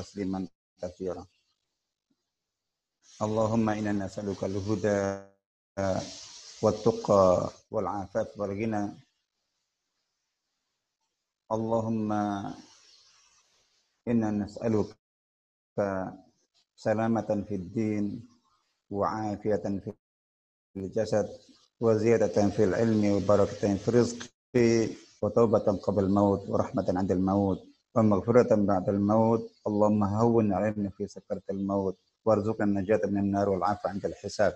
تسليما كثيرا اللهم إنا نسألك الهدى والتقى والعافات والغنى اللهم إنا نسألك سلامة في الدين وعافية في الجسد وزيادة في العلم وبركة في الرزق وتوبة قبل الموت ورحمة عند الموت ومغفرة بعد الموت اللهم هون علينا في سكرة الموت وارزقنا النجاة من النار والعفو عند الحساب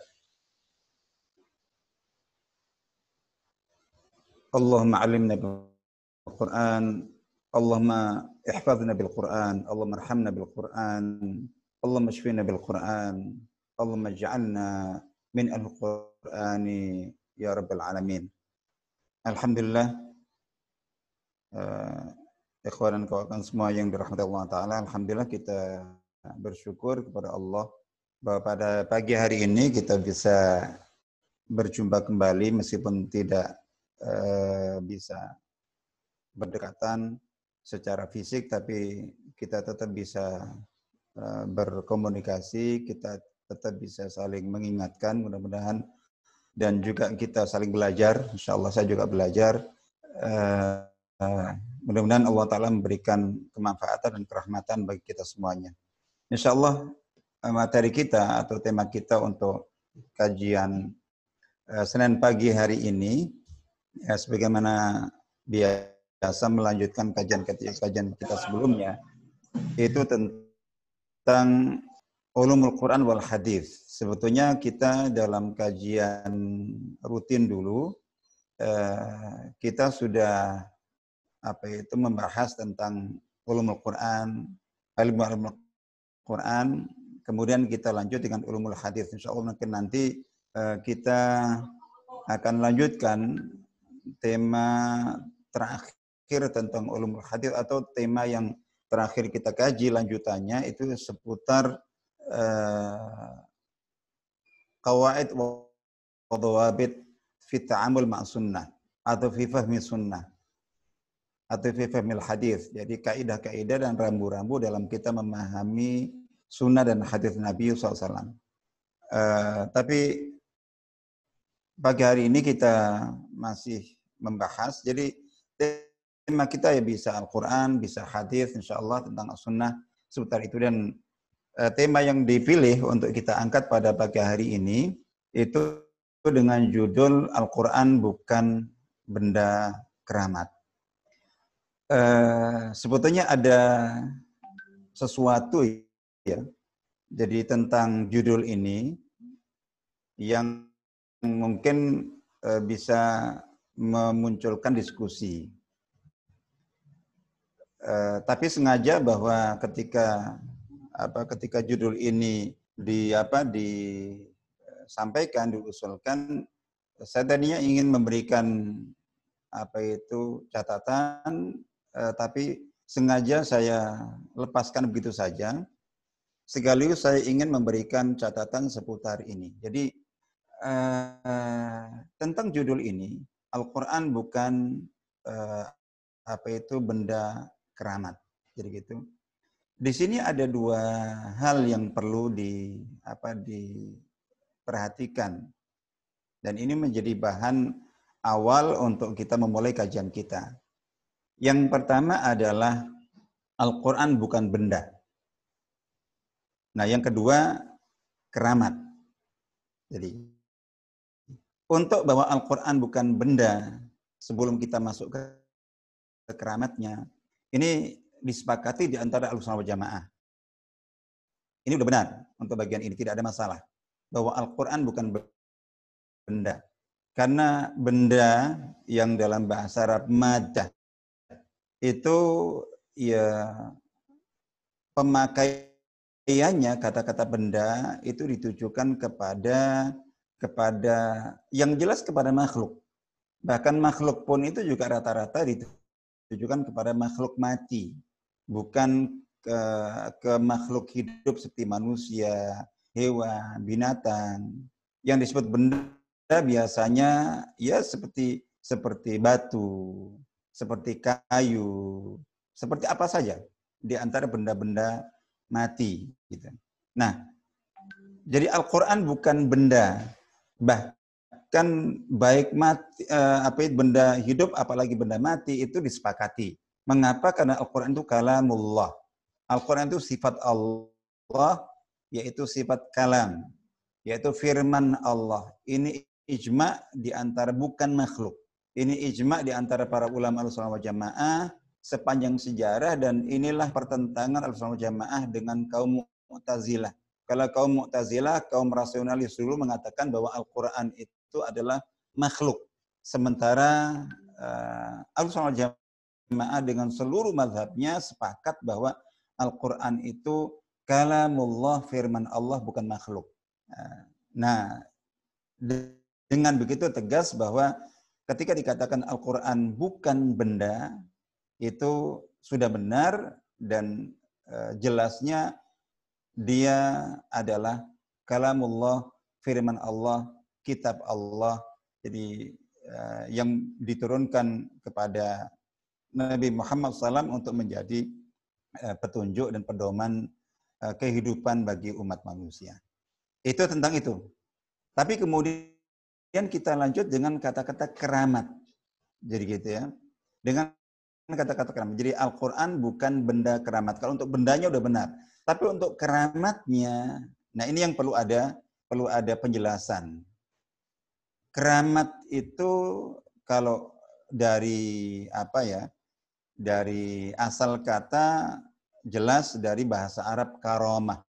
اللهم علمنا بالقرآن اللهم احفظنا بالقرآن اللهم ارحمنا بالقرآن اللهم اشفينا بالقرآن اللهم اجعلنا من القرآن يا رب العالمين. Alhamdulillah ikhwan dan kawan semua yang dirahmati Allah Ta'ala, Alhamdulillah kita bersyukur kepada Allah bahwa pada pagi hari ini kita bisa berjumpa kembali meskipun tidak bisa berdekatan secara fisik, tapi kita tetap bisa berkomunikasi, kita tetap bisa saling mengingatkan mudah-mudahan, dan juga kita saling belajar. Insya Allah saya juga belajar. Mudah-mudahan Allah Ta'ala memberikan kemanfaatan dan kerahmatan bagi kita semuanya. Insya Allah materi kita atau tema kita untuk kajian Senin pagi hari ini, ya, sebagaimana biasa melanjutkan kajian kita sebelumnya, itu tentang Ulumul Quran wal Hadis. Sebetulnya kita dalam kajian rutin dulu kita sudah membahas tentang Ulumul Quran, Ulumul Quran, kemudian kita lanjut dengan Ulumul Hadis. Insyaallah nanti kita akan lanjutkan tema terakhir tentang Ulumul Hadis, atau tema yang terakhir kita kaji lanjutannya itu seputar qawaid wa dhawabit fi ta'amul ma' sunnah atau fi fahmi sunnah atau fi fahmil hadis. Jadi kaidah-kaidah dan rambu-rambu dalam kita memahami sunnah dan hadis Nabi SAW. Tapi pagi hari ini kita masih membahas. Jadi tema kita ya bisa Al-Quran, bisa hadis, insya Allah tentang sunnah seputar itu. Dan tema yang dipilih untuk kita angkat pada pagi hari ini itu dengan judul Al-Quran Bukan Benda Keramat. Sebetulnya ada sesuatu ya, jadi tentang judul ini yang mungkin bisa memunculkan diskusi. Tapi sengaja bahwa ketika judul ini disampaikan, diusulkan, saya tadinya ingin memberikan catatan, tapi sengaja saya lepaskan begitu saja. Sekaligus saya ingin memberikan catatan seputar ini. Jadi tentang judul ini, Al-Quran bukan benda keramat. Jadi gitu. Di sini ada dua hal yang perlu diperhatikan. Dan ini menjadi bahan awal untuk kita memulai kajian kita. Yang pertama adalah Al-Quran bukan benda. Nah, yang kedua keramat. Jadi, untuk bahwa Al-Quran bukan benda, sebelum kita masuk ke keramatnya, ini disepakati di antara Ahlussunnah wal Jamaah. Ini udah benar untuk bagian ini, tidak ada masalah. Bahwa Al-Quran bukan benda. Karena benda yang dalam bahasa Arab madah itu ya pemakaiannya kata-kata benda itu ditujukan kepada yang jelas kepada makhluk. Bahkan makhluk pun itu juga rata-rata ditujukan kepada makhluk mati. Bukan ke makhluk hidup seperti manusia, hewan, binatang. Yang disebut benda biasanya ya seperti batu, seperti kayu, seperti apa saja di antara benda-benda mati. Nah, jadi Al-Quran bukan benda, bahkan baik mati, benda hidup apalagi benda mati itu disepakati. Mengapa? Karena Al-Quran itu kalamullah. Al-Quran itu sifat Allah, yaitu sifat kalam, yaitu firman Allah. Ini ijma' di antara bukan makhluk. Ini ijma' di antara para ulama Ahlussunnah wal Jamaah sepanjang sejarah, dan inilah pertentangan Ahlussunnah wal Jamaah dengan kaum Mu'tazilah. Kalau kaum Mu'tazilah, kaum rasionalis dulu mengatakan bahwa Al-Qur'an itu adalah makhluk. Sementara Ahlussunnah wal Jamaah dengan seluruh mazhabnya sepakat bahwa Al-Qur'an itu kalamullah, firman Allah, bukan makhluk. Nah, dengan begitu tegas bahwa ketika dikatakan Al-Quran bukan benda, itu sudah benar dan jelasnya dia adalah kalamullah, firman Allah, kitab Allah. Jadi yang diturunkan kepada Nabi Muhammad SAW untuk menjadi petunjuk dan pedoman kehidupan bagi umat manusia. Itu tentang itu. Tapi kemudian kita lanjut dengan kata-kata keramat. Jadi gitu ya. Dengan kata-kata keramat. Jadi Al-Quran bukan benda keramat. Kalau untuk bendanya udah benar. Tapi untuk keramatnya, nah ini yang perlu ada penjelasan. Keramat itu kalau dari asal kata jelas dari bahasa Arab karamah.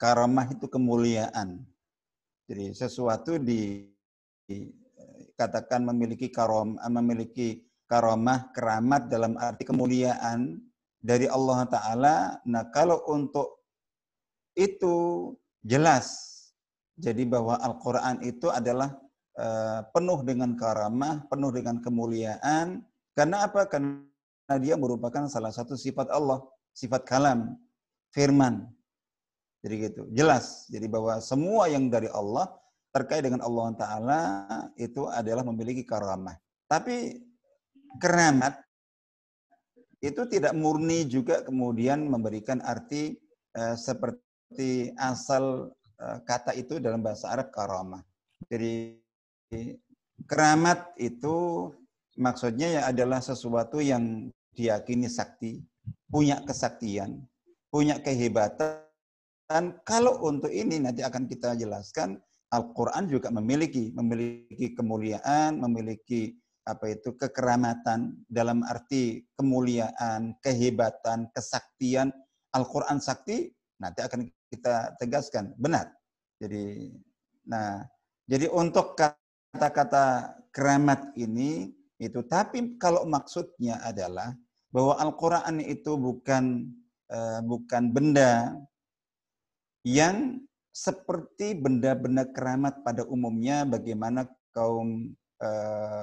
Karamah itu kemuliaan. Jadi sesuatu dikatakan memiliki karamah, keramat dalam arti kemuliaan dari Allah Ta'ala. Nah kalau untuk itu jelas. Jadi bahwa Al-Quran itu adalah penuh dengan karamah, penuh dengan kemuliaan. Karena apa? Karena dia merupakan salah satu sifat Allah, sifat kalam, firman. Jadi gitu, jelas. Jadi bahwa semua yang dari Allah terkait dengan Allah Ta'ala itu adalah memiliki karamah. Tapi keramat itu tidak murni juga kemudian memberikan arti seperti asal kata itu dalam bahasa Arab karamah. Jadi keramat itu maksudnya ya adalah sesuatu yang diyakini sakti, punya kesaktian, punya kehebatan. Dan kalau untuk ini nanti akan kita jelaskan, Al-Quran juga memiliki kemuliaan, memiliki kekeramatan dalam arti kemuliaan, kehebatan, kesaktian. Al-Quran sakti nanti akan kita tegaskan, benar. Jadi untuk kata-kata keramat ini itu, tapi kalau maksudnya adalah bahwa Al-Quran itu bukan benda yang seperti benda-benda keramat pada umumnya, bagaimana kaum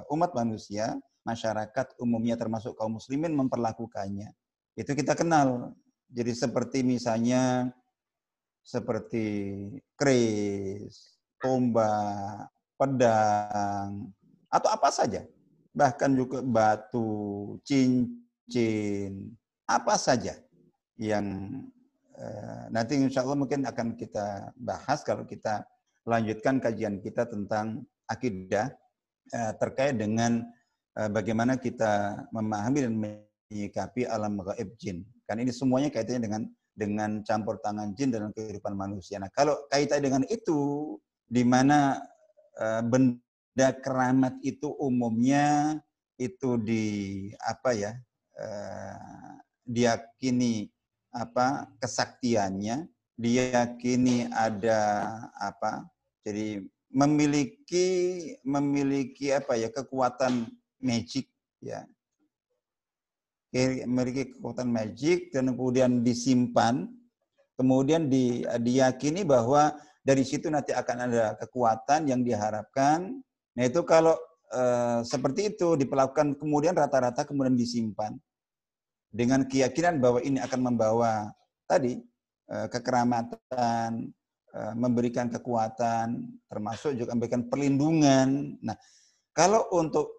umat manusia, masyarakat umumnya termasuk kaum muslimin memperlakukannya. Itu kita kenal. Jadi seperti misalnya seperti keris, tombak, pedang, atau apa saja. Bahkan juga batu, cincin, apa saja yang nanti insya Allah mungkin akan kita bahas kalau kita lanjutkan kajian kita tentang akidah terkait dengan bagaimana kita memahami dan menyikapi alam gaib jin. Karena ini semuanya kaitannya dengan campur tangan jin dalam kehidupan manusia. Nah, kalau kaitannya dengan itu, di mana benda keramat itu umumnya itu diyakini kesaktiannya, diyakini ada jadi memiliki kekuatan magic ya, memiliki kekuatan magic, dan kemudian disimpan, kemudian diyakini bahwa dari situ nanti akan ada kekuatan yang diharapkan. Nah itu kalau seperti itu diperlakukan, kemudian rata-rata kemudian disimpan dengan keyakinan bahwa ini akan membawa kekeramatan, memberikan kekuatan, termasuk juga memberikan perlindungan. Nah, kalau untuk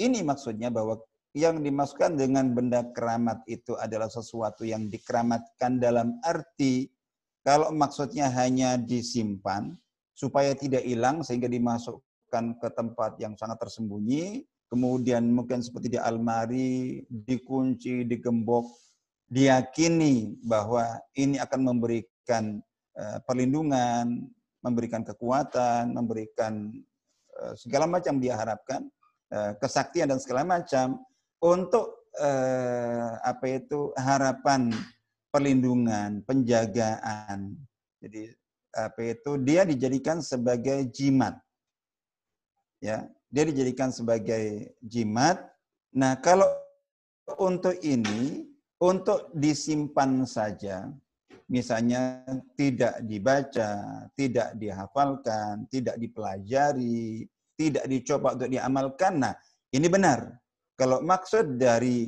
ini maksudnya bahwa yang dimaksudkan dengan benda keramat itu adalah sesuatu yang dikeramatkan dalam arti kalau maksudnya hanya disimpan supaya tidak hilang sehingga dimasukkan ke tempat yang sangat tersembunyi, kemudian mungkin seperti di almari, dikunci, digembok, diyakini bahwa ini akan memberikan perlindungan, memberikan kekuatan, memberikan segala macam dia harapkan, kesaktian dan segala macam, untuk harapan perlindungan, penjagaan. Jadi dia dijadikan sebagai jimat. Ya, dia dijadikan sebagai jimat. Nah, kalau untuk ini untuk disimpan saja, misalnya tidak dibaca, tidak dihafalkan, tidak dipelajari, tidak dicoba untuk diamalkan. Nah, ini benar. Kalau maksud dari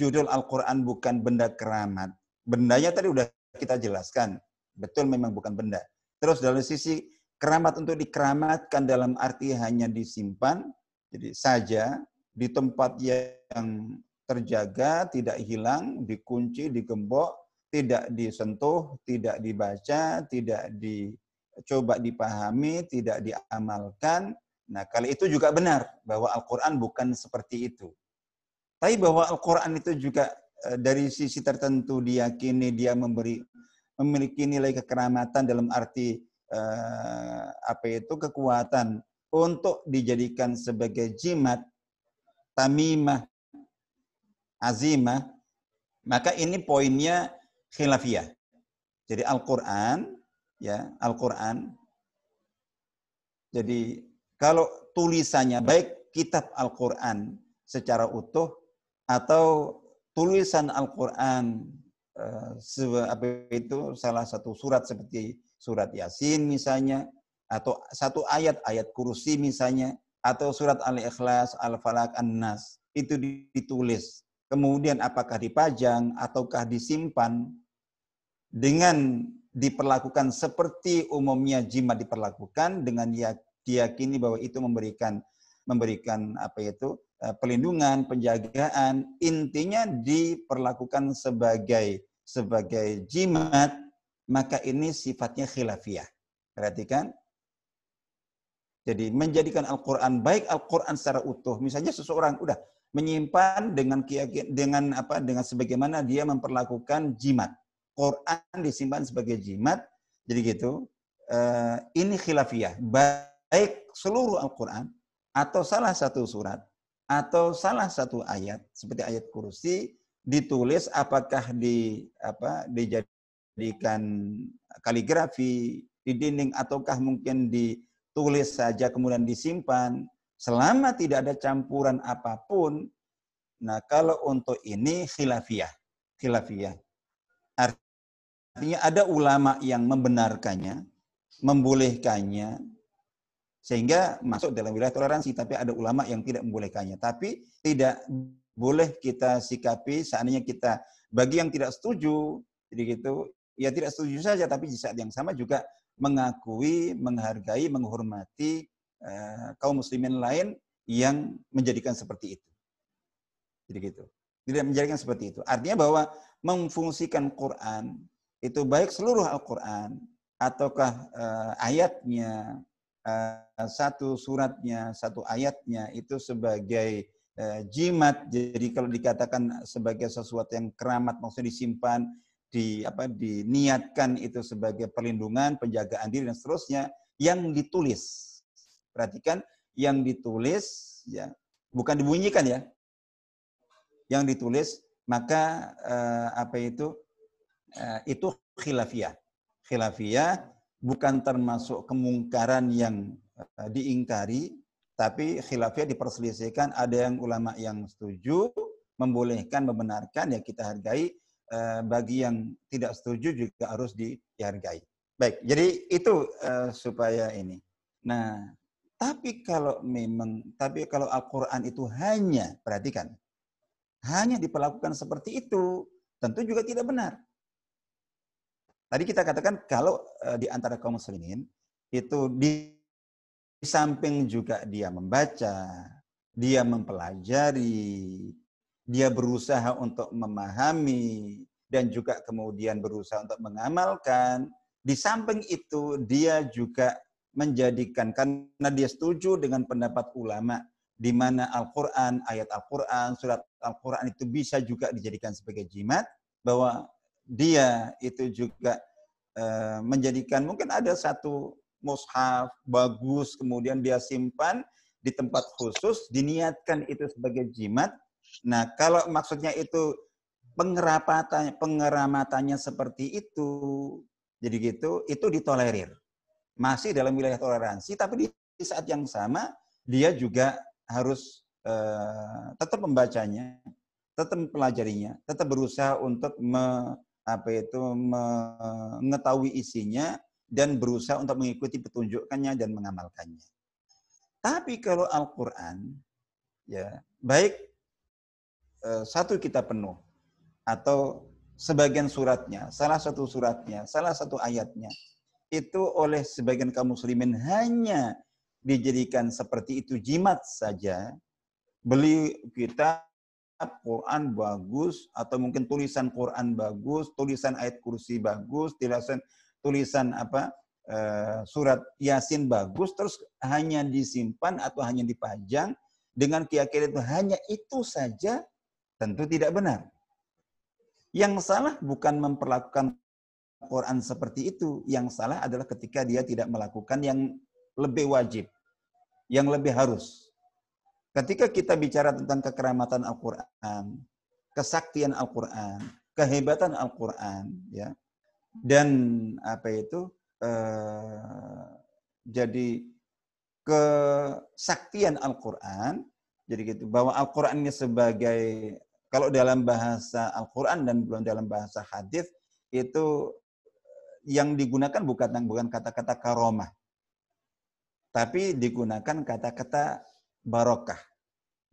judul Al-Quran bukan benda keramat. Bendanya tadi udah kita jelaskan. Betul memang bukan benda. Terus dari sisi keramat untuk dikeramatkan dalam arti hanya disimpan, jadi saja di tempat yang terjaga, tidak hilang, dikunci, digembok, tidak disentuh, tidak dibaca, tidak dicoba dipahami, tidak diamalkan. Nah, kali itu juga benar bahwa Al-Quran bukan seperti itu. Tapi bahwa Al-Quran itu juga dari sisi tertentu diyakini dia memiliki nilai kekeramatan dalam arti kekuatan untuk dijadikan sebagai jimat, tamimah, azimah, maka ini poinnya khilafiyah. Jadi Al-Quran. Jadi kalau tulisannya baik kitab Al-Quran secara utuh atau tulisan Al-Quran salah satu surat seperti surat Yasin misalnya, atau satu ayat kursi misalnya, atau surat Al-Ikhlas, Al-Falaq, An-Nas, itu ditulis. Kemudian apakah dipajang ataukah disimpan dengan diperlakukan seperti umumnya jimat diperlakukan dengan diyakini bahwa itu memberikan perlindungan, penjagaan, intinya diperlakukan sebagai jimat, maka ini sifatnya khilafiyah. Perhatikan. Jadi menjadikan Al-Qur'an baik Al-Qur'an secara utuh, misalnya seseorang udah menyimpan dengan sebagaimana dia memperlakukan jimat. Quran disimpan sebagai jimat. Jadi gitu. Ini khilafiyah. Baik seluruh Al-Quran atau salah satu surat atau salah satu ayat seperti ayat kursi ditulis, apakah dijadikan kaligrafi di dinding ataukah mungkin ditulis saja kemudian disimpan. Selama tidak ada campuran apapun, nah kalau untuk ini khilafiyah. Artinya ada ulama yang membenarkannya, membolehkannya, sehingga masuk dalam wilayah toleransi, tapi ada ulama yang tidak membolehkannya. Tapi tidak boleh kita sikapi seandainya kita, bagi yang tidak setuju, jadi gitu, ya tidak setuju saja, tapi di saat yang sama juga mengakui, menghargai, menghormati kaum muslimin lain yang menjadikan seperti itu. Jadi gitu. Tidak menjadikan seperti itu. Artinya bahwa memfungsikan Quran itu baik seluruh Al-Quran ataukah ayatnya, satu suratnya, satu ayatnya itu sebagai jimat. Jadi kalau dikatakan sebagai sesuatu yang keramat maksudnya disimpan, diniatkan itu sebagai perlindungan, penjagaan diri dan seterusnya yang ditulis. Perhatikan, yang ditulis, ya, bukan dibunyikan ya, yang ditulis, maka itu khilafiyah. Khilafiyah bukan termasuk kemungkaran yang diingkari, tapi khilafiyah diperselisihkan, ada yang ulama yang setuju, membolehkan, membenarkan, ya kita hargai, bagi yang tidak setuju juga harus dihargai. Baik, jadi itu supaya ini. Nah, Tapi kalau Al-Quran itu hanya, perhatikan, hanya diperlakukan seperti itu, tentu juga tidak benar. Tadi kita katakan kalau di antara kaum muslimin, itu di samping juga dia membaca, Dia mempelajari, dia berusaha untuk memahami, dan juga kemudian berusaha untuk mengamalkan. Di samping itu, dia juga menjadikan, karena dia setuju dengan pendapat ulama, di mana Al-Quran, ayat Al-Quran, surat Al-Quran itu bisa juga dijadikan sebagai jimat, bahwa dia itu juga menjadikan, mungkin ada satu mushaf bagus, kemudian dia simpan di tempat khusus, diniatkan itu sebagai jimat. Nah, kalau maksudnya itu pengeramatannya seperti itu, jadi gitu, itu ditolerir. Masih dalam wilayah toleransi, tapi di saat yang sama, dia juga harus tetap membacanya, tetap mempelajarinya, tetap berusaha untuk mengetahui isinya, dan berusaha untuk mengikuti petunjukkannya dan mengamalkannya. Tapi kalau Al-Quran, ya, baik satu kitab penuh, atau sebagian suratnya, salah satu suratnya, salah satu ayatnya, itu oleh sebagian kaum muslimin hanya dijadikan seperti itu jimat saja. Beli kitab Quran bagus, atau mungkin tulisan Quran bagus, tulisan ayat kursi bagus, tulisan surat Yasin bagus, terus hanya disimpan atau hanya dipajang dengan keyakinan itu hanya itu saja, tentu tidak benar. Yang salah bukan memperlakukan Quran seperti itu, yang salah adalah ketika dia tidak melakukan yang lebih wajib, yang lebih harus. Ketika kita bicara tentang kekeramatan Al-Quran, kesaktian Al-Quran, kehebatan Al-Quran, ya, dan jadi kesaktian Al-Quran, jadi gitu, bahwa Al-Quran ini sebagai, kalau dalam bahasa Al-Quran dan belum dalam bahasa hadis, itu yang digunakan bukan kata-kata karomah, tapi digunakan kata-kata barokah,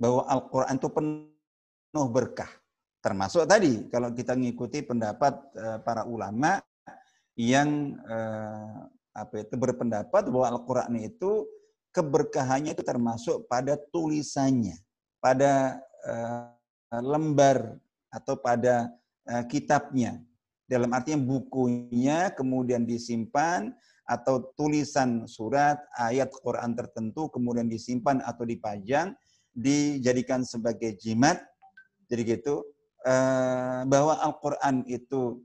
bahwa Al-Quran itu penuh berkah. Termasuk tadi, kalau kita mengikuti pendapat para ulama yang berpendapat bahwa Al-Quran itu keberkahannya itu termasuk pada tulisannya, pada lembar atau pada kitabnya. Dalam artinya bukunya kemudian disimpan, atau tulisan surat, ayat Quran tertentu kemudian disimpan atau dipajang, dijadikan sebagai jimat. Jadi gitu, bahwa Al-Quran itu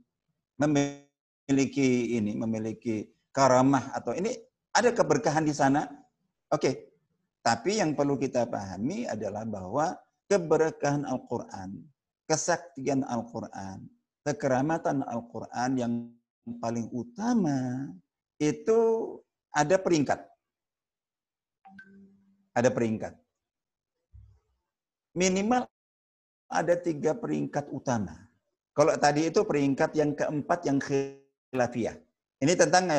memiliki karamah, atau ini ada keberkahan di sana. Oke. Tapi yang perlu kita pahami adalah bahwa keberkahan Al-Quran, kesaktian Al-Quran, kekeramatan Al-Quran yang paling utama itu ada peringkat. Ada peringkat. Minimal ada 3 peringkat utama. Kalau tadi itu peringkat yang keempat yang khilafiyah. Ini tentang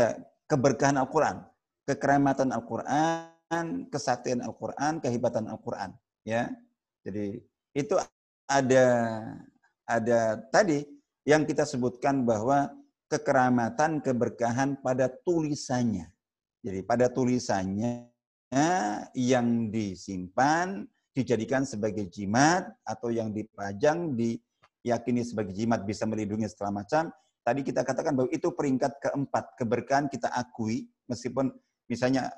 keberkahan Al-Quran, kekeramatan Al-Quran, kesaktian Al-Quran, kehebatan Al-Quran. Ya, jadi itu ada tadi yang kita sebutkan bahwa kekeramatan, keberkahan pada tulisannya. Jadi pada tulisannya yang disimpan, dijadikan sebagai jimat, atau yang dipajang, diyakini sebagai jimat bisa melindungi segala macam. Tadi kita katakan bahwa itu peringkat keempat. Keberkahan kita akui, meskipun misalnya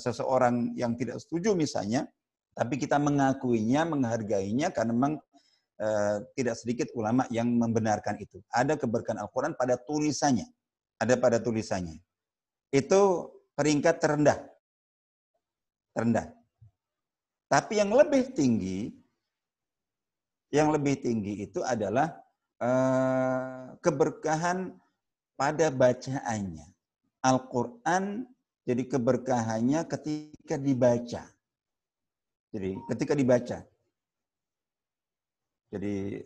seseorang yang tidak setuju misalnya, tapi kita mengakuinya, menghargainya, karena memang tidak sedikit ulama yang membenarkan itu. Ada keberkahan Al-Quran pada tulisannya. Ada pada tulisannya. Itu peringkat terendah. Terendah. Tapi yang lebih tinggi itu adalah keberkahan pada bacaannya. Al-Quran jadi keberkahannya ketika dibaca. Jadi ketika dibaca. Jadi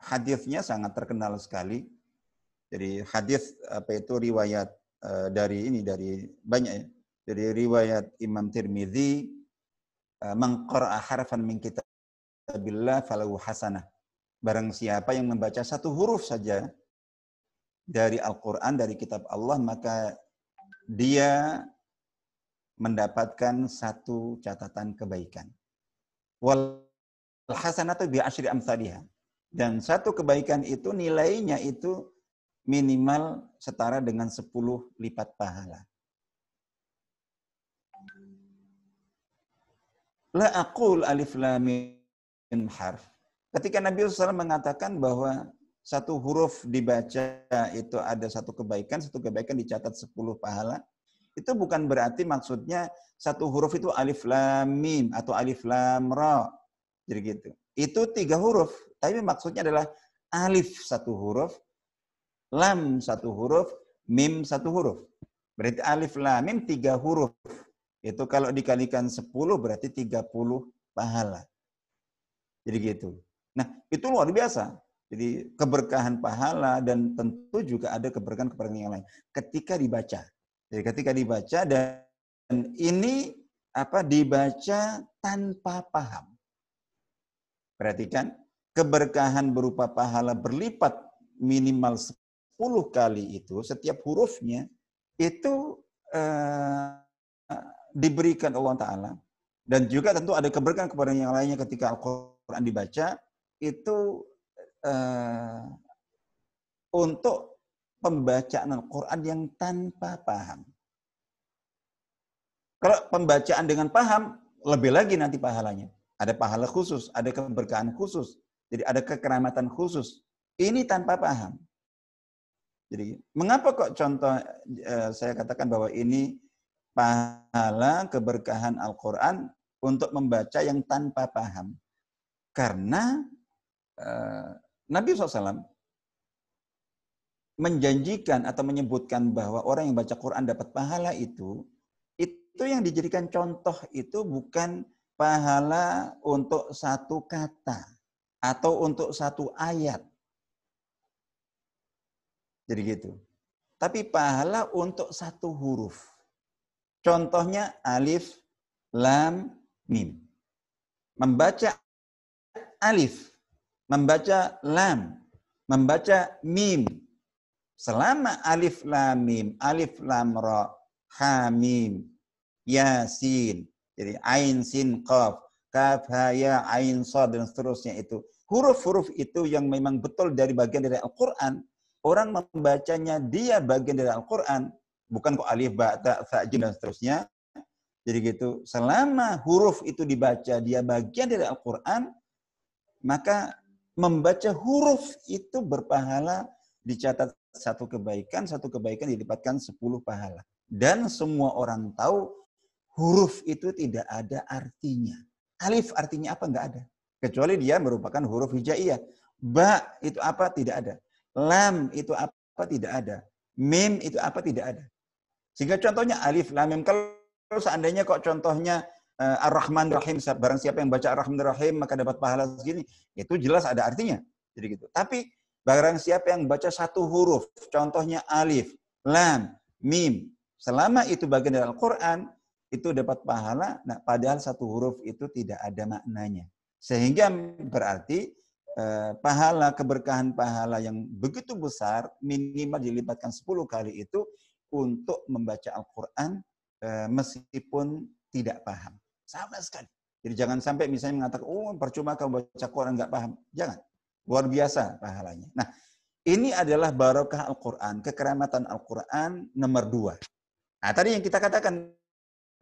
hadisnya sangat terkenal sekali. Jadi hadis riwayat dari banyak ya. Jadi riwayat Imam Tirmidzi, man qara'a harfan min kitabillah falahu hasanah. Barang siapa yang membaca satu huruf saja dari Al-Qur'an, dari kitab Allah, maka dia mendapatkan satu catatan kebaikan. Wal hasanatu bi asyri amsalihha. Dan satu kebaikan itu nilainya itu minimal setara dengan 10 lipat pahala. La aqul alif lam mim harf. Ketika Nabi SAW mengatakan bahwa satu huruf dibaca itu ada satu kebaikan dicatat 10 pahala, itu bukan berarti maksudnya satu huruf itu alif lam mim atau alif lam ra. Jadi gitu. Itu 3 huruf, tapi maksudnya adalah alif 1 huruf, lam 1 huruf, mim 1 huruf. Berarti alif lam mim 3 huruf. Itu kalau dikalikan 10 berarti 30 pahala. Jadi gitu. Nah, itu luar biasa. Jadi keberkahan pahala dan tentu juga ada keberkahan-keberkahan yang lain ketika dibaca. Jadi ketika dibaca dan ini dibaca tanpa paham. Perhatikan, keberkahan berupa pahala berlipat minimal 10 kali itu setiap hurufnya itu diberikan Allah Ta'ala. Dan juga tentu ada keberkahan kepada yang lainnya ketika Al-Quran dibaca, itu untuk pembacaan Al-Quran yang tanpa paham. Kalau pembacaan dengan paham, lebih lagi nanti pahalanya. Ada pahala khusus, ada keberkahan khusus, jadi ada kekeramatan khusus. Ini tanpa paham. Jadi mengapa kok contoh saya katakan bahwa ini pahala keberkahan Al-Quran untuk membaca yang tanpa paham. Karena Nabi SAW menjanjikan atau menyebutkan bahwa orang yang baca Quran dapat pahala itu yang dijadikan contoh itu bukan pahala untuk satu kata atau untuk satu ayat. Jadi gitu. Tapi pahala untuk satu huruf. Contohnya alif, lam, mim. Membaca alif, membaca lam, membaca mim. Selama alif, lam, mim, alif, lam, ra, ha, mim, ya, sin. Jadi ain, sin, qaf, kaf, ha, ya, ain, sad, dan seterusnya itu. Huruf-huruf itu yang memang betul dari bagian dari Al-Quran. Orang membacanya dia bagian dari Al-Quran. Bukan kok alif, ba, ta, sa, jim, dan seterusnya. Jadi gitu, selama huruf itu dibaca, dia bagian dari Al-Quran, maka membaca huruf itu berpahala, dicatat satu kebaikan dilipatkan 10 pahala. Dan semua orang tahu, huruf itu tidak ada artinya. Alif artinya apa? Enggak ada. Kecuali dia merupakan huruf hijaiyah. Ba itu apa? Tidak ada. Lam itu apa? Tidak ada. Mim itu apa? Tidak ada. Sehingga contohnya alif, lam, mim. Kalau seandainya kok contohnya Ar-Rahman Rahim, barang siapa yang baca Ar-Rahman Rahim maka dapat pahala segini, itu jelas ada artinya. Jadi gitu. Tapi barang siapa yang baca satu huruf, contohnya alif, lam, mim, selama itu bagian dari Al-Quran, itu dapat pahala, nah, padahal satu huruf itu tidak ada maknanya. Sehingga berarti pahala, keberkahan pahala yang begitu besar, minimal dilipatkan 10 kali itu untuk membaca Al-Quran meskipun tidak paham. Sama sekali. Jadi jangan sampai misalnya mengatakan, percuma kamu baca Quran nggak paham. Jangan. Luar biasa pahalanya. Nah, ini adalah barokah Al-Quran, kekeramatan Al-Quran nomor 2. Nah, tadi yang kita katakan,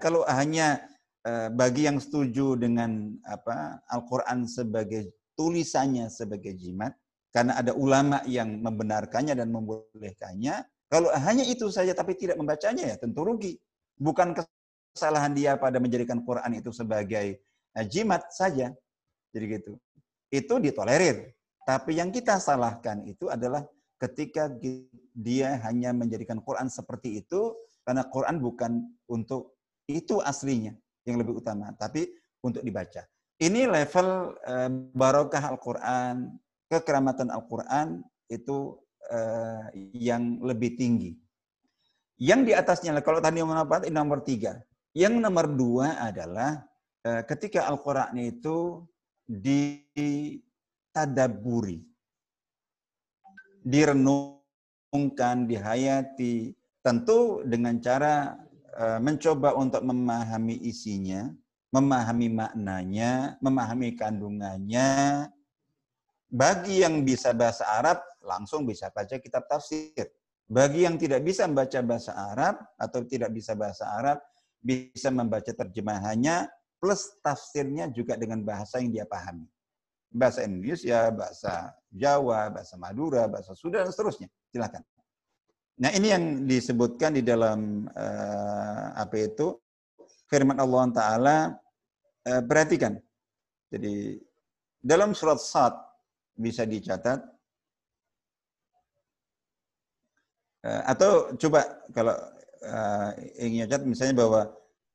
kalau hanya bagi yang setuju dengan Al-Quran sebagai tulisannya sebagai jimat, karena ada ulama yang membenarkannya dan membolehkannya. Kalau hanya itu saja tapi tidak membacanya, ya tentu rugi. Bukan kesalahan dia pada menjadikan Quran itu sebagai jimat saja. Jadi gitu. Itu ditolerir. Tapi yang kita salahkan itu adalah ketika dia hanya menjadikan Quran seperti itu, karena Quran bukan untuk itu aslinya yang lebih utama, tapi untuk dibaca. Ini level barokah Al-Quran, kekeramatan Al-Quran itu yang lebih tinggi. Yang di atasnya, kalau tadi nomor 3. Yang nomor 2 adalah ketika Al-Quran itu ditadaburi, direnungkan, dihayati, tentu dengan cara mencoba untuk memahami isinya, memahami maknanya, memahami kandungannya. Bagi yang bisa bahasa Arab, langsung bisa baca kitab tafsir. Bagi yang tidak bisa membaca bahasa Arab atau tidak bisa bahasa Arab, bisa membaca terjemahannya plus tafsirnya juga dengan bahasa yang dia pahami. Bahasa Indonesia, bahasa Jawa, bahasa Madura, bahasa Sunda, dan seterusnya. Silakan. Nah, ini yang disebutkan di dalam firman Allah Ta'ala. Perhatikan. Jadi, dalam surat Shad bisa dicatat. Atau coba kalau ingin catat misalnya bahwa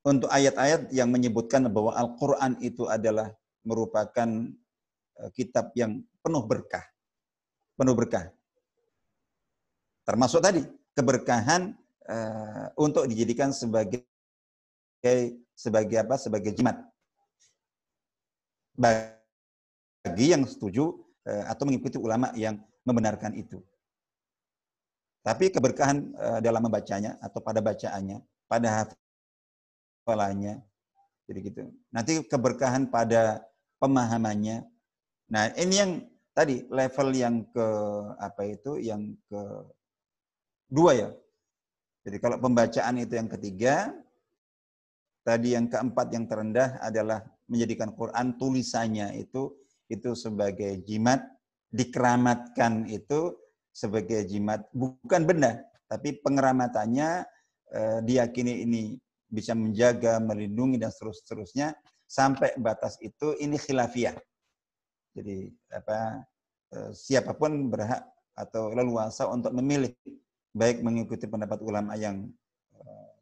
untuk ayat-ayat yang menyebutkan bahwa Al-Quran itu adalah merupakan kitab yang penuh berkah. Penuh berkah. Termasuk tadi, keberkahan untuk dijadikan sebagai jimat. Bagi yang setuju atau mengikuti ulama yang membenarkan itu. Tapi keberkahan dalam membacanya atau pada bacaannya, pada hafalannya, jadi gitu. Nanti keberkahan pada pemahamannya. Nah, ini yang tadi level yang kedua ya. Jadi kalau pembacaan itu yang ketiga, tadi yang keempat yang terendah adalah menjadikan Quran tulisannya itu sebagai jimat, dikeramatkan itu sebagai jimat, bukan benda, tapi pengeramatannya diyakini ini bisa menjaga, melindungi, dan seterusnya sampai batas itu ini khilafiyah. Jadi siapapun berhak atau leluasa untuk memilih, baik mengikuti pendapat ulama yang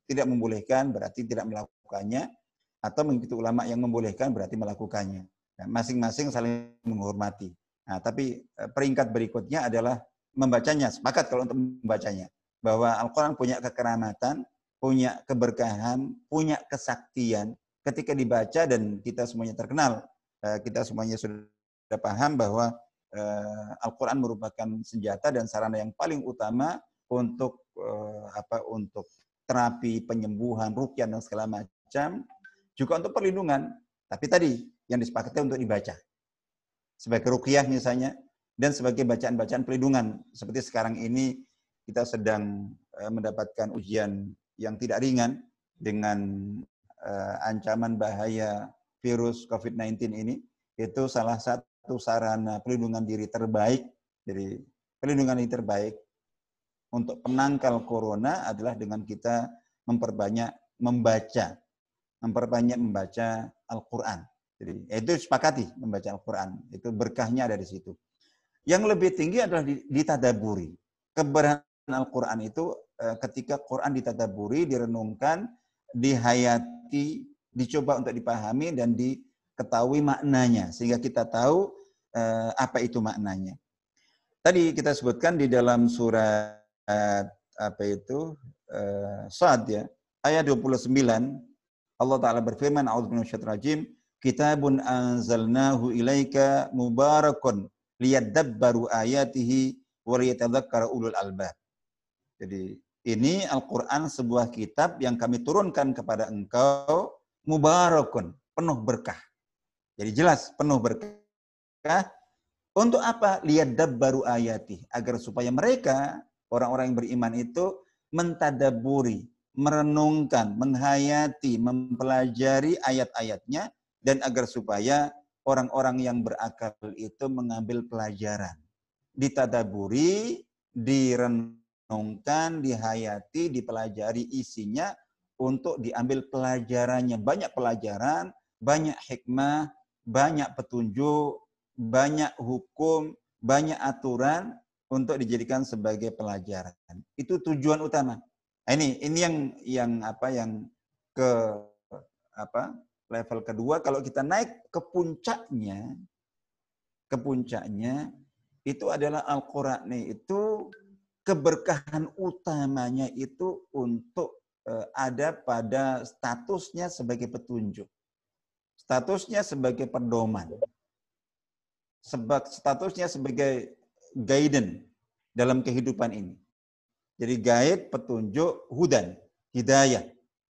tidak membolehkan berarti tidak melakukannya, atau mengikuti ulama yang membolehkan berarti melakukannya. Nah, masing-masing saling menghormati. Nah, tapi peringkat berikutnya adalah membacanya, sepakat kalau untuk membacanya. Bahwa Al-Quran punya kekeramatan, punya keberkahan, punya kesaktian. Ketika dibaca dan kita semuanya terkenal, kita semuanya sudah paham bahwa Al-Quran merupakan senjata dan sarana yang paling utama untuk terapi, penyembuhan, ruqyah, dan segala macam. Juga untuk perlindungan. Tapi tadi, yang disepakati untuk dibaca. Sebagai ruqyah misalnya, dan sebagai bacaan-bacaan pelindungan. Seperti sekarang ini kita sedang mendapatkan ujian yang tidak ringan dengan ancaman bahaya virus COVID-19 ini. Itu salah satu sarana pelindungan diri terbaik. Jadi pelindungan diri terbaik untuk penangkal corona adalah dengan kita memperbanyak membaca Al-Quran. Jadi itu sepakati membaca Al-Quran. Itu berkahnya ada di situ. Yang lebih tinggi adalah ditadaburi. Keberkahan Al-Quran itu ketika Quran ditadaburi, direnungkan, dihayati, dicoba untuk dipahami dan diketahui maknanya. Sehingga kita tahu apa itu maknanya. Tadi kita sebutkan di dalam surat Shad ya, ayat 29, Allah Ta'ala berfirman, A'udzubillahiminasyaitonirrajim, kitabun anzalnahu ilaika mubarakun. Liyadabbaru ayatihi wa liyatadzakkara ulul albab. Jadi ini Al-Quran sebuah kitab yang kami turunkan kepada engkau mubarakun, penuh berkah. Jadi jelas penuh berkah. Untuk apa? Liyadabbaru ayatih, agar supaya mereka orang-orang yang beriman itu mentadaburi, merenungkan, menghayati, mempelajari ayat-ayatnya, dan agar supaya orang-orang yang berakal itu mengambil pelajaran. Ditadaburi, direnungkan, dihayati, dipelajari isinya untuk diambil pelajarannya. Banyak pelajaran, banyak hikmah, banyak petunjuk, banyak hukum, banyak aturan untuk dijadikan sebagai pelajaran. Itu tujuan utama. Nah, ini yang level kedua. Kalau kita naik ke puncaknya itu adalah Al-Quran itu keberkahan utamanya itu untuk ada pada statusnya sebagai petunjuk, statusnya sebagai pedoman, statusnya sebagai guidance dalam kehidupan ini. Jadi guide, petunjuk, hudan, hidayah.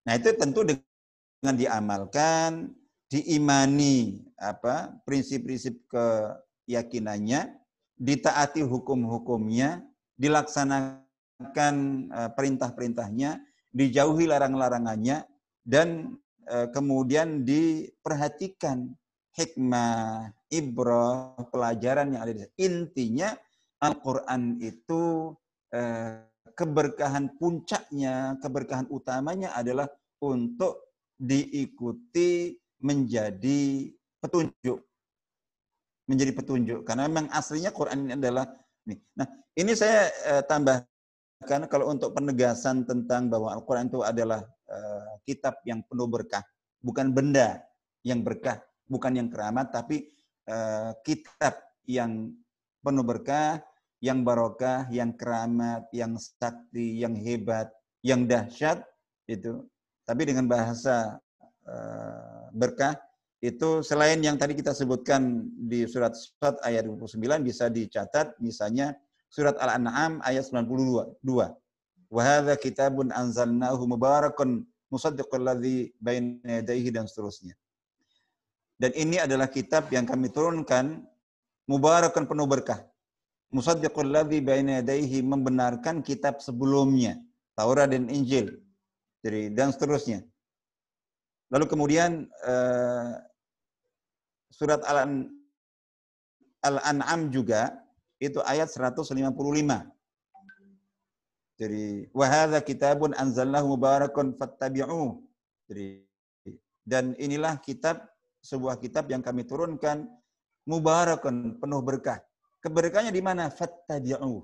Nah, itu tentu dengan diamalkan, diimani prinsip-prinsip keyakinannya, ditaati hukum-hukumnya, dilaksanakan perintah-perintahnya, dijauhi larang-larangannya, dan kemudian diperhatikan hikmah, ibrah, pelajaran yang ada di sana. Intinya Al-Quran itu keberkahan puncaknya, keberkahan utamanya adalah untuk diikuti menjadi petunjuk. Menjadi petunjuk. Karena memang aslinya Quran ini adalah ini. Nah, ini saya tambahkan kalau untuk penegasan tentang bahwa Al-Quran itu adalah kitab yang penuh berkah. Bukan benda yang berkah, bukan yang keramat, tapi kitab yang penuh berkah, yang barokah, yang keramat, yang sakti, yang hebat, yang dahsyat itu. Tapi dengan bahasa berkah itu selain yang tadi kita sebutkan di surat Sad ayat 29 bisa dicatat misalnya surat Al-An'am ayat 92. Wa hadza kitabun anzalnahu mubarakun musaddiqul ladzi baina yadayhi dan seterusnya. Dan ini adalah kitab yang kami turunkan mubarakun penuh berkah. Musaddiqul ladzi baina yadayhi membenarkan kitab sebelumnya, Taurat dan Injil. Jadi dan seterusnya. Lalu kemudian surat Al-An'am juga itu ayat 155. Jadi wa hadza kitabun anzalnahu mubarakun fattabi'uhu. Jadi dan inilah kitab sebuah kitab yang kami turunkan mubarakun penuh berkah. Keberkahannya di mana? Fattabi'u.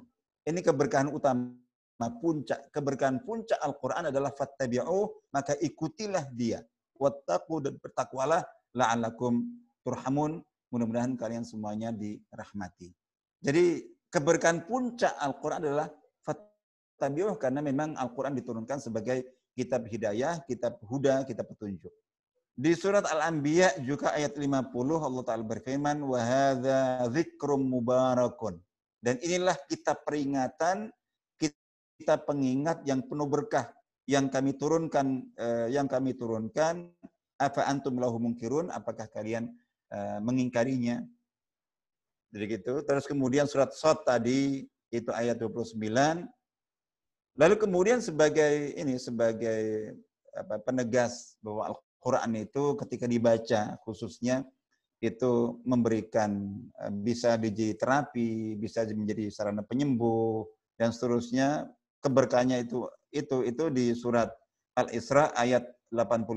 Ini keberkahan utama, puncak. Keberkahan puncak Al-Quran adalah fattabi'u, maka ikutilah dia. Wattaqu dan bertakwalah la'alakum turhamun. Mudah-mudahan kalian semuanya dirahmati. Jadi keberkahan puncak Al-Quran adalah fattabi'u karena memang Al-Quran diturunkan sebagai kitab hidayah, kitab huda, kitab petunjuk. Di surat Al-Anbiya juga ayat 50 Allah Ta'ala berfirman wa hadza dzikrum mubarakun. Dan inilah kitab peringatan, kitab pengingat yang penuh berkah yang kami turunkan afa antum lahu munkirun, apakah kalian mengingkarinya. Jadi gitu. Terus kemudian surat Sad tadi itu ayat 29. Lalu kemudian sebagai ini sebagai penegas bahwa Quran itu ketika dibaca khususnya itu memberikan bisa jadi terapi, bisa menjadi sarana penyembuh dan seterusnya. Keberkahannya itu di surat Al-Isra ayat 82.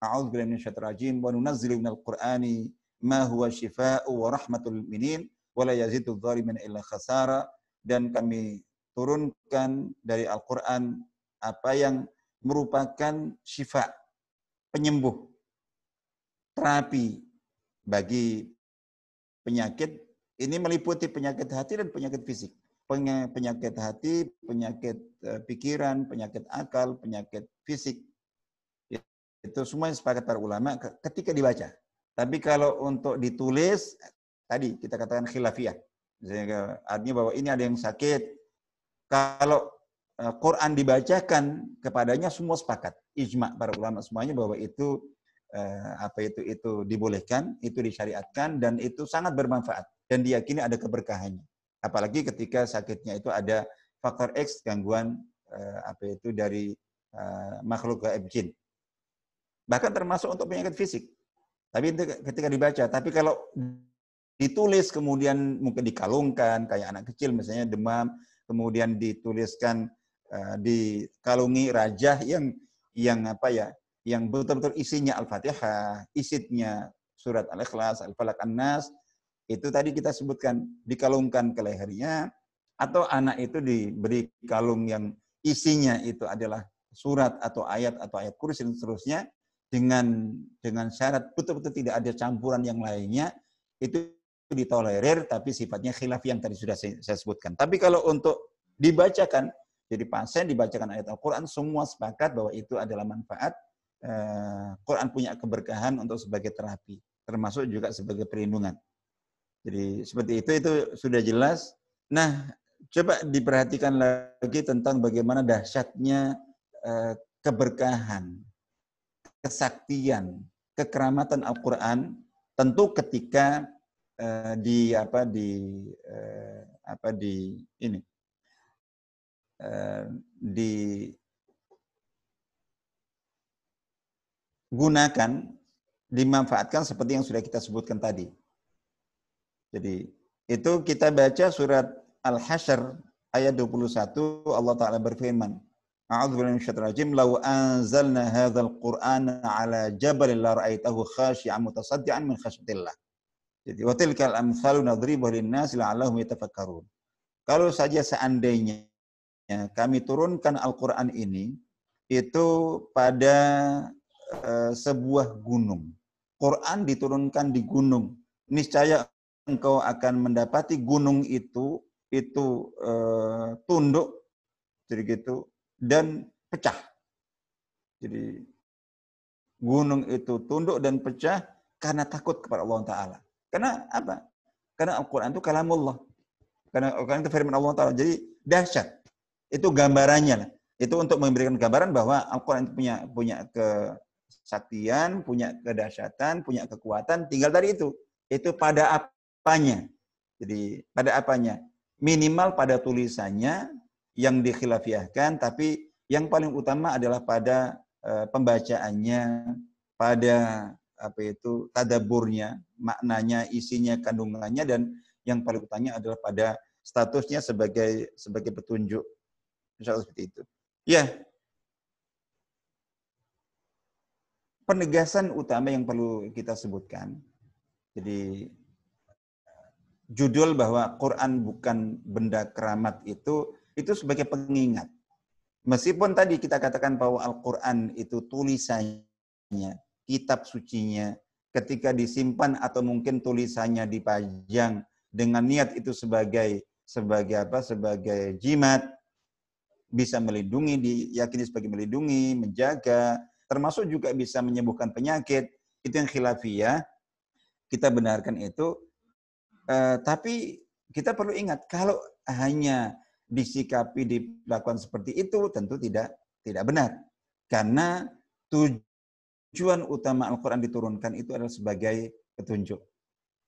A'udzubillahi minasyaitonir rajim wa nunazzilu minal Qur'ani ma huwa syifaa'u wa rahmatul minin wa la yazidu dzalimin illa khasara. Dan kami turunkan dari Al-Qur'an apa yang merupakan syifa', penyembuh, terapi bagi penyakit. Ini meliputi penyakit hati dan penyakit fisik. Penyakit hati, penyakit pikiran, penyakit akal, penyakit fisik. Itu semua sepakat para ulama ketika dibaca. Tapi kalau untuk ditulis, tadi kita katakan khilafiyah. Artinya bahwa ini ada yang sakit. Kalau Quran dibacakan kepadanya semua sepakat, ijma para ulama semuanya bahwa itu itu dibolehkan, itu disyariatkan dan itu sangat bermanfaat dan diyakini ada keberkahannya. Apalagi ketika sakitnya itu ada faktor X gangguan dari makhluk gaib jin. Bahkan termasuk untuk penyakit fisik. Tapi itu ketika dibaca, tapi kalau ditulis kemudian mungkin dikalungkan kayak anak kecil misalnya demam, kemudian dituliskan dikalungi rajah yang betul-betul isinya Al-Fatihah, isinya surat Al-Ikhlas, Al-Falaq, An-Nas, itu tadi kita sebutkan dikalungkan ke lehernya atau anak itu diberi kalung yang isinya itu adalah surat atau ayat kursi dan seterusnya dengan syarat betul-betul tidak ada campuran yang lainnya itu ditolerir tapi sifatnya khilaf yang tadi sudah saya sebutkan. Tapi kalau untuk dibacakan jadi pasien dibacakan ayat Al-Quran, semua sepakat bahwa itu adalah manfaat. Quran punya keberkahan untuk sebagai terapi, termasuk juga sebagai perlindungan. Jadi seperti itu sudah jelas. Nah, coba diperhatikan lagi tentang bagaimana dahsyatnya keberkahan, kesaktian, kekeramatan Al-Qur'an tentu ketika digunakan, dimanfaatkan seperti yang sudah kita sebutkan tadi. Jadi itu kita baca surat Al-Hasyr ayat 21, Allah Ta'ala berfirman, A'udzubillahi minasyaitonir rajim, law anzalna hadzal qur'ana 'ala jabalin la ra'aitahu khashi'an mutasaddian min khasyatillah. Jadi wa tilkal amsalu nadribuha lin-nasi la'allahum yatafakkarun. Kalau saja seandainya kami turunkan Al-Qur'an ini itu pada sebuah gunung. Qur'an diturunkan di gunung. Niscaya engkau akan mendapati gunung itu tunduk begitu dan pecah. Jadi gunung itu tunduk dan pecah karena takut kepada Allah Ta'ala. Karena apa? Karena Al-Quran itu kalamullah. Karena Al-Quran itu firman Allah Ta'ala. Jadi dahsyat. Itu gambarannya. Itu untuk memberikan gambaran bahwa Al-Quran itu punya kesaktian, punya kedahsyatan, punya kekuatan. Tinggal dari itu. Itu pada apanya. Jadi pada apanya. Minimal pada tulisannya, yang dikhilafiahkan, tapi yang paling utama adalah pada pembacaannya, pada tadaburnya, maknanya, isinya, kandungannya, dan yang paling utamanya adalah pada statusnya sebagai petunjuk. Insyaallah seperti itu. Ya, penegasan utama yang perlu kita sebutkan. Jadi judul bahwa Quran bukan benda keramat itu sebagai pengingat. Meskipun tadi kita katakan bahwa Al-Quran itu tulisannya, kitab sucinya, ketika disimpan atau mungkin tulisannya dipajang dengan niat itu sebagai jimat, bisa melindungi, diyakini sebagai melindungi, menjaga, termasuk juga bisa menyembuhkan penyakit. Itu yang khilafiyah, kita benarkan itu. Tapi kita perlu ingat, kalau hanya disikapi, dilakukan seperti itu, tentu tidak benar. Karena tujuan utama Al-Quran diturunkan itu adalah sebagai petunjuk.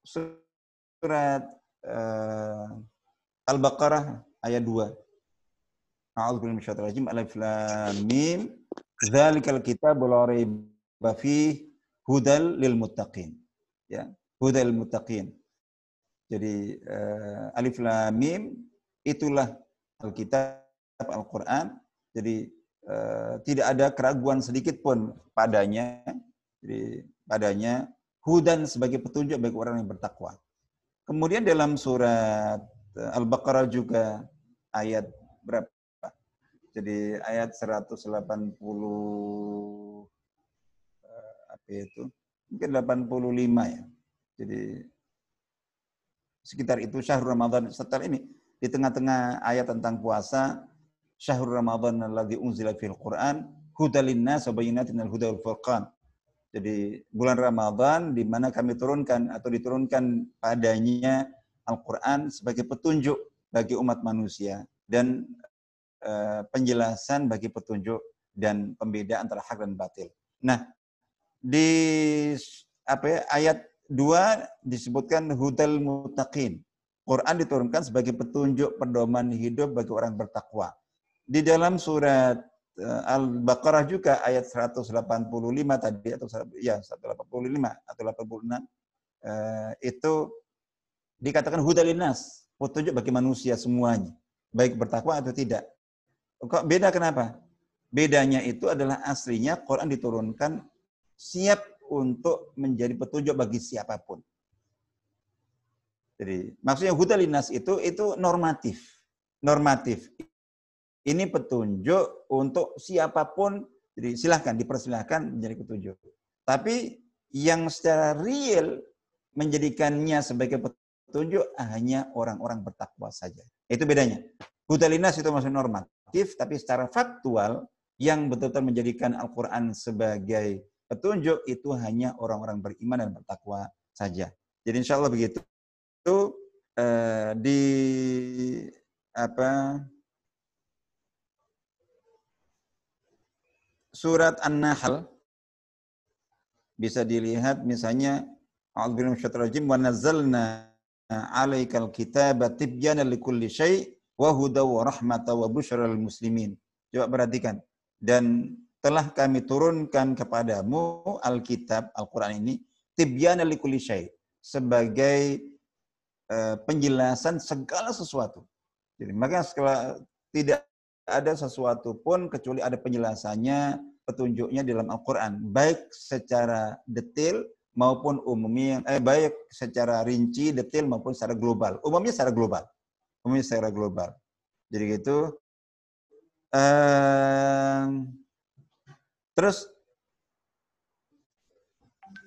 Surat Al-Baqarah ayat 2. A'udzubillahi minasyaitonir rajim. Alif lam mim. Dzalikal kitabu la raiba fihi hudal lil muttaqin. Ya, hudal lil muttaqin. Jadi alif lam mim itulah Alkitab, Al-Quran, jadi tidak ada keraguan sedikit pun padanya. Jadi padanya hudan sebagai petunjuk bagi orang yang bertakwa. Kemudian dalam surat Al-Baqarah juga ayat berapa? Jadi ayat 180 mungkin 85 ya. Jadi sekitar itu syahrul Ramadan setelah ini. Di tengah-tengah ayat tentang puasa, syahrul Ramadan alladzi unzila fil Qur'an hudal linnas wa bayyinatin minal huda wal furqan. Jadi bulan Ramadan di mana kami turunkan atau diturunkan padanya Al-Qur'an sebagai petunjuk bagi umat manusia dan penjelasan bagi petunjuk dan pembeda antara hak dan batil. Nah, di ayat 2 disebutkan hudal muttaqin. Quran diturunkan sebagai petunjuk pedoman hidup bagi orang bertakwa. Di dalam surat Al-Baqarah juga ayat 185 tadi atau 185 atau 86 itu dikatakan hudal linnas, petunjuk bagi manusia semuanya, baik bertakwa atau tidak. Kok beda kenapa? Bedanya itu adalah aslinya Quran diturunkan siap untuk menjadi petunjuk bagi siapapun. Jadi maksudnya hudal linnas itu normatif. Ini petunjuk untuk siapapun. Jadi silahkan dipersilahkan menjadi petunjuk. Tapi yang secara real menjadikannya sebagai petunjuk hanya orang-orang bertakwa saja. Itu bedanya. Hudal linnas itu maksudnya normatif, tapi secara faktual yang betul-betul menjadikan Al-Quran sebagai petunjuk itu hanya orang-orang beriman dan bertakwa saja. Jadi insya Allah begitu. Itu surat An-Nahl bisa dilihat misalnya A'udzubillahi minasyaitonir rajim wa nazzalna 'alaikal kitaba tibyana likulli syai' wa hudaw wa rahmatan wa busyral muslimin. Coba perhatikan. Dan telah kami turunkan kepadamu Alkitab Al-Qur'an ini tibyana likulli syai' sebagai penjelasan segala sesuatu. Jadi maka tidak ada sesuatu pun kecuali ada penjelasannya, petunjuknya dalam Al-Qur'an, baik secara detail maupun umumnya, baik secara rinci detail maupun secara global. Umumnya secara global. Umumnya secara global. Jadi gitu. Terus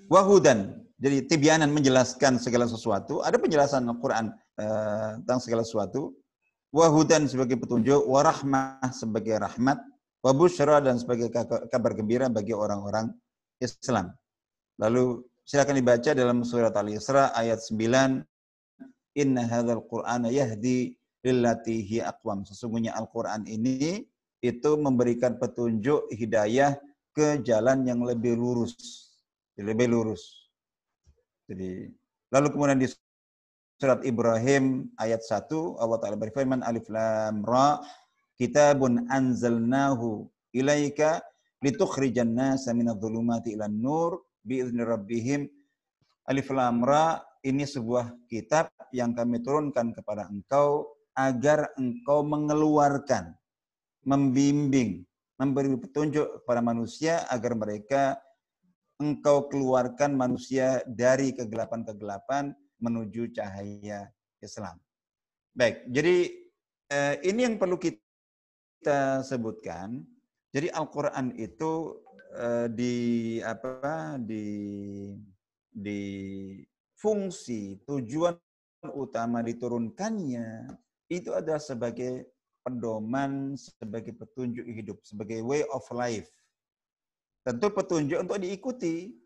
wahudan. Jadi tibyanan menjelaskan segala sesuatu, ada penjelasan Al-Qur'an tentang segala sesuatu. Wahudan sebagai petunjuk, warahmah sebagai rahmat, wabushra dan sebagai kabar gembira bagi orang-orang Islam. Lalu silakan dibaca dalam surat Al-Isra ayat 9, Inna hadzal Qur'ana yahdi lillati hiya aqwam. Sesungguhnya Al-Qur'an ini itu memberikan petunjuk hidayah ke jalan yang lebih lurus. Lebih lurus. Jadi lalu kemudian di Surat Ibrahim ayat 1 Allah Ta'ala berfirman Alif Lam Ra Kitabun anzalnahu ilaika litukhrijan nasa minadh-dhulumati ilan nur bi'izni rabbihim. Alif Lam Ra, ini sebuah kitab yang kami turunkan kepada engkau agar engkau mengeluarkan, membimbing, memberi petunjuk kepada manusia agar mereka engkau keluarkan manusia dari kegelapan-kegelapan menuju cahaya Islam. Baik, jadi ini yang perlu kita sebutkan. Jadi Al-Qur'an itu di fungsi tujuan utama diturunkannya itu adalah sebagai pedoman, sebagai petunjuk hidup, sebagai way of life. Tentu petunjuk untuk diikuti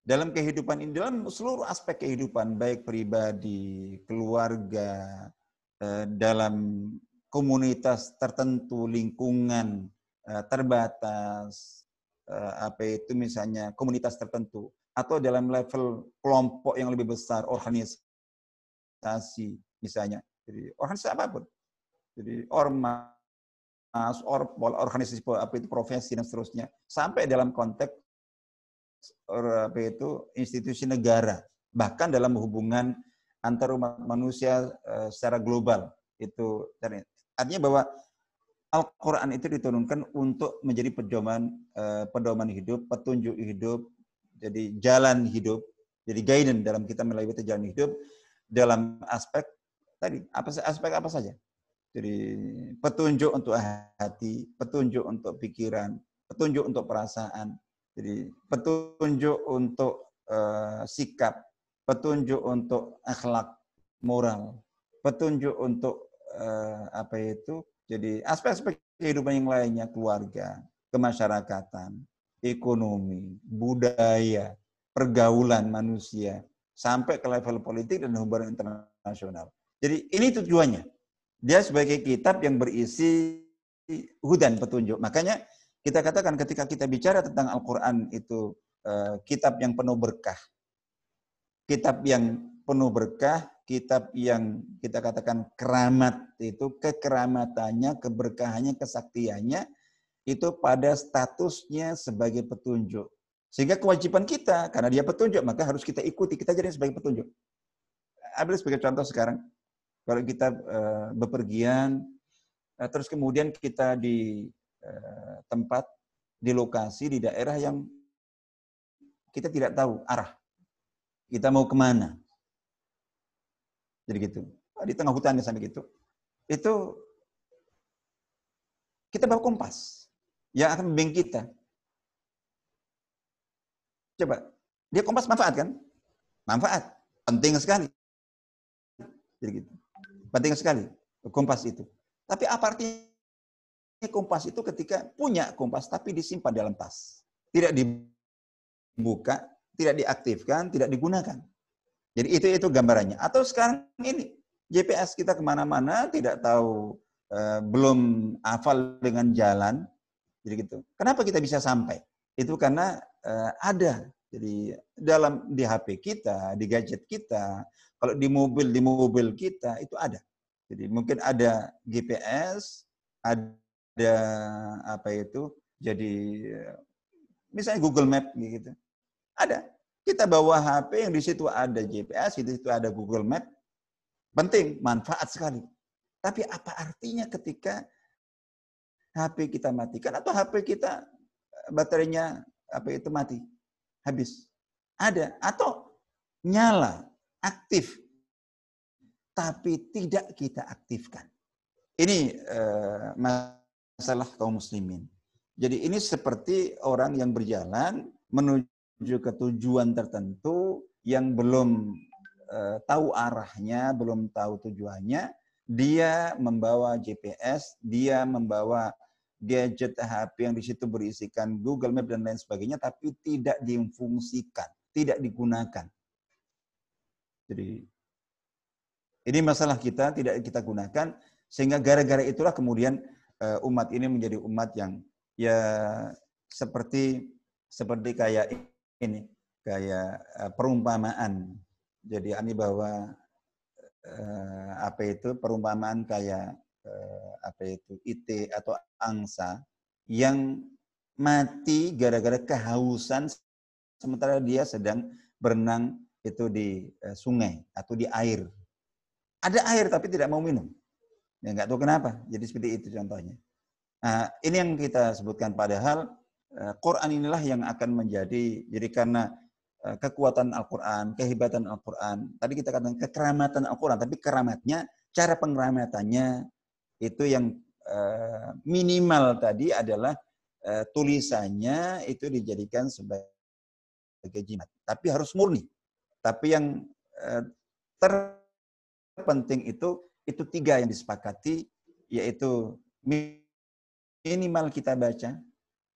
dalam kehidupan ini, dalam seluruh aspek kehidupan, baik pribadi, keluarga, dalam komunitas tertentu, lingkungan terbatas, apa itu misalnya komunitas tertentu, atau dalam level kelompok yang lebih besar, organisasi misalnya. Jadi organisasi apapun. Jadi ormas, orpol, organisasi apa itu profesi dan seterusnya, sampai dalam konteks apa itu institusi negara, bahkan dalam hubungan antar umat manusia secara global. Itu artinya bahwa Al-Qur'an itu diturunkan untuk menjadi pedoman hidup, petunjuk hidup, jadi jalan hidup, jadi guidance dalam kita melewati jalan hidup dalam aspek tadi, aspek apa saja. Jadi petunjuk untuk hati, petunjuk untuk pikiran, petunjuk untuk perasaan. Jadi petunjuk untuk sikap, petunjuk untuk akhlak moral, petunjuk untuk jadi aspek-aspek kehidupan yang lainnya, keluarga, kemasyarakatan, ekonomi, budaya, pergaulan manusia, sampai ke level politik dan hubungan internasional. Jadi ini tujuannya. Dia sebagai kitab yang berisi hudan, petunjuk. Makanya kita katakan ketika kita bicara tentang Al-Qur'an itu kitab yang penuh berkah. Kitab yang penuh berkah, kitab yang kita katakan keramat, itu kekeramatannya, keberkahannya, kesaktiannya itu pada statusnya sebagai petunjuk. Sehingga kewajiban kita, karena dia petunjuk, maka harus kita ikuti, kita jadi sebagai petunjuk. Ambil sebagai contoh sekarang, kalau kita bepergian, terus kemudian kita di tempat, di lokasi, di daerah yang kita tidak tahu arah. Kita mau kemana. Jadi gitu. Di tengah hutan sampai gitu. Itu kita bawa kompas yang akan membimbing kita. Coba. Dia kompas manfaat kan? Manfaat. Penting sekali. Jadi gitu. Penting sekali kompas itu. Tapi apa artinya? Kompas itu ketika punya kompas tapi disimpan dalam tas. Tidak dibuka, tidak diaktifkan, tidak digunakan. Jadi itu gambarannya. Atau sekarang ini, GPS kita kemana-mana, tidak tahu, belum hafal dengan jalan, Jadi gitu. Kenapa kita bisa sampai? Itu karena ada. Jadi dalam di HP kita, di gadget kita, kalau di mobil kita itu ada. Jadi mungkin ada GPS, ada apa itu? Jadi misalnya Google Map gitu. Ada. Kita bawa HP yang di situ ada GPS, di situ ada Google Map. Penting, manfaat sekali. Tapi apa artinya ketika HP kita matikan atau HP kita baterainya apa itu mati, habis? Ada atau nyala, aktif tapi tidak kita aktifkan. Ini masalah kaum muslimin. Jadi ini seperti orang yang berjalan menuju ke tujuan tertentu yang belum tahu arahnya, belum tahu tujuannya, dia membawa GPS, dia membawa gadget HP yang di situ berisikan Google Map dan lain sebagainya, tapi tidak difungsikan, tidak digunakan. Jadi ini masalah kita, tidak kita gunakan, sehingga gara-gara itulah kemudian umat ini menjadi umat yang ya seperti kayak ini, kayak perumpamaan. Jadi Ani bawa perumpamaan kayak IT atau angsa yang mati gara-gara kehausan sementara dia sedang berenang itu di sungai atau di air. Ada air tapi tidak mau minum. Ya nggak tahu kenapa. Jadi seperti itu contohnya. Nah, ini yang kita sebutkan, padahal Quran inilah yang akan menjadi, jadi karena kekuatan Al-Quran, kehebatan Al-Quran, tadi kita katakan kekeramatan Al-Quran, tapi keramatnya, cara pengeramatannya itu yang minimal tadi adalah tulisannya itu dijadikan sebagai jimat, tapi harus murni. Tapi yang terpenting itu tiga yang disepakati, yaitu minimal kita baca,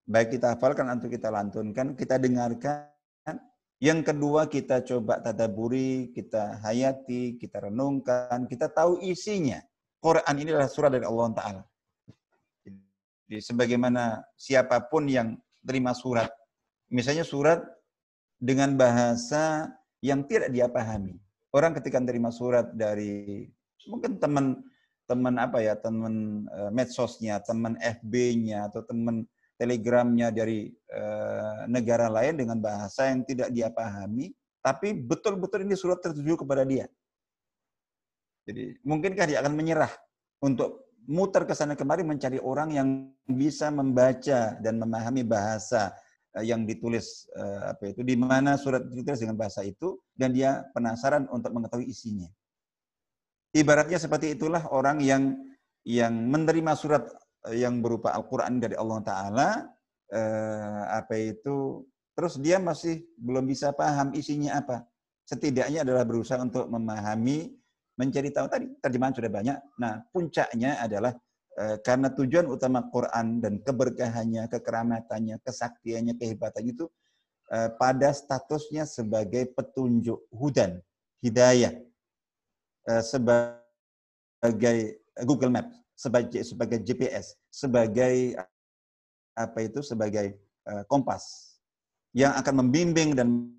baik kita hafalkan atau kita lantunkan, kita dengarkan. Yang kedua kita coba tadaburi, kita hayati, kita renungkan, kita tahu isinya. Quran ini adalah surah dari Allah Ta'ala. Jadi sebagaimana siapapun yang terima surat, misalnya surat dengan bahasa yang tidak dia pahami. Orang ketika terima surat dari mungkin teman medsosnya, teman FB-nya atau teman telegramnya dari negara lain dengan bahasa yang tidak dia pahami, tapi betul-betul ini surat tertuju kepada dia. Jadi mungkinkah dia akan menyerah untuk muter ke sana kemari mencari orang yang bisa membaca dan memahami bahasa yang ditulis di mana surat ditulis dengan bahasa itu, dan dia penasaran untuk mengetahui isinya. Ibaratnya seperti itulah orang yang menerima surat yang berupa Al-Quran dari Allah Ta'ala, terus dia masih belum bisa paham isinya apa. Setidaknya adalah berusaha untuk memahami, mencari tahu tadi, terjemahan sudah banyak. Nah, puncaknya adalah karena tujuan utama Quran dan keberkahannya, kekeramatannya, kesaktiannya, kehebatannya itu pada statusnya sebagai petunjuk hudan, hidayah, sebagai Google Maps, sebagai GPS, sebagai kompas yang akan membimbing dan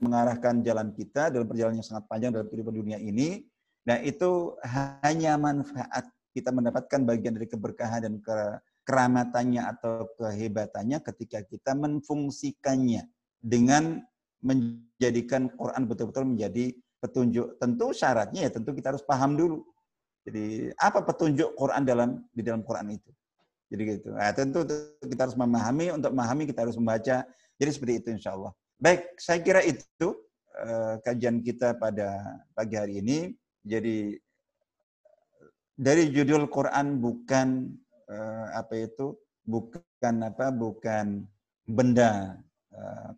mengarahkan jalan kita dalam perjalanan yang sangat panjang dalam kehidupan dunia ini. Nah, itu hanya manfaat kita mendapatkan bagian dari keberkahan dan keramatannya atau kehebatannya ketika kita menfungsikannya dengan menjadikan Quran betul-betul menjadi petunjuk. Tentu syaratnya ya tentu kita harus paham dulu. Jadi apa petunjuk Quran di dalam Quran itu? Jadi gitu. Nah, tentu kita harus memahami, untuk memahami kita harus membaca. Jadi seperti itu insya Allah. Baik, saya kira itu kajian kita pada pagi hari ini. Jadi dari judul Quran bukan benda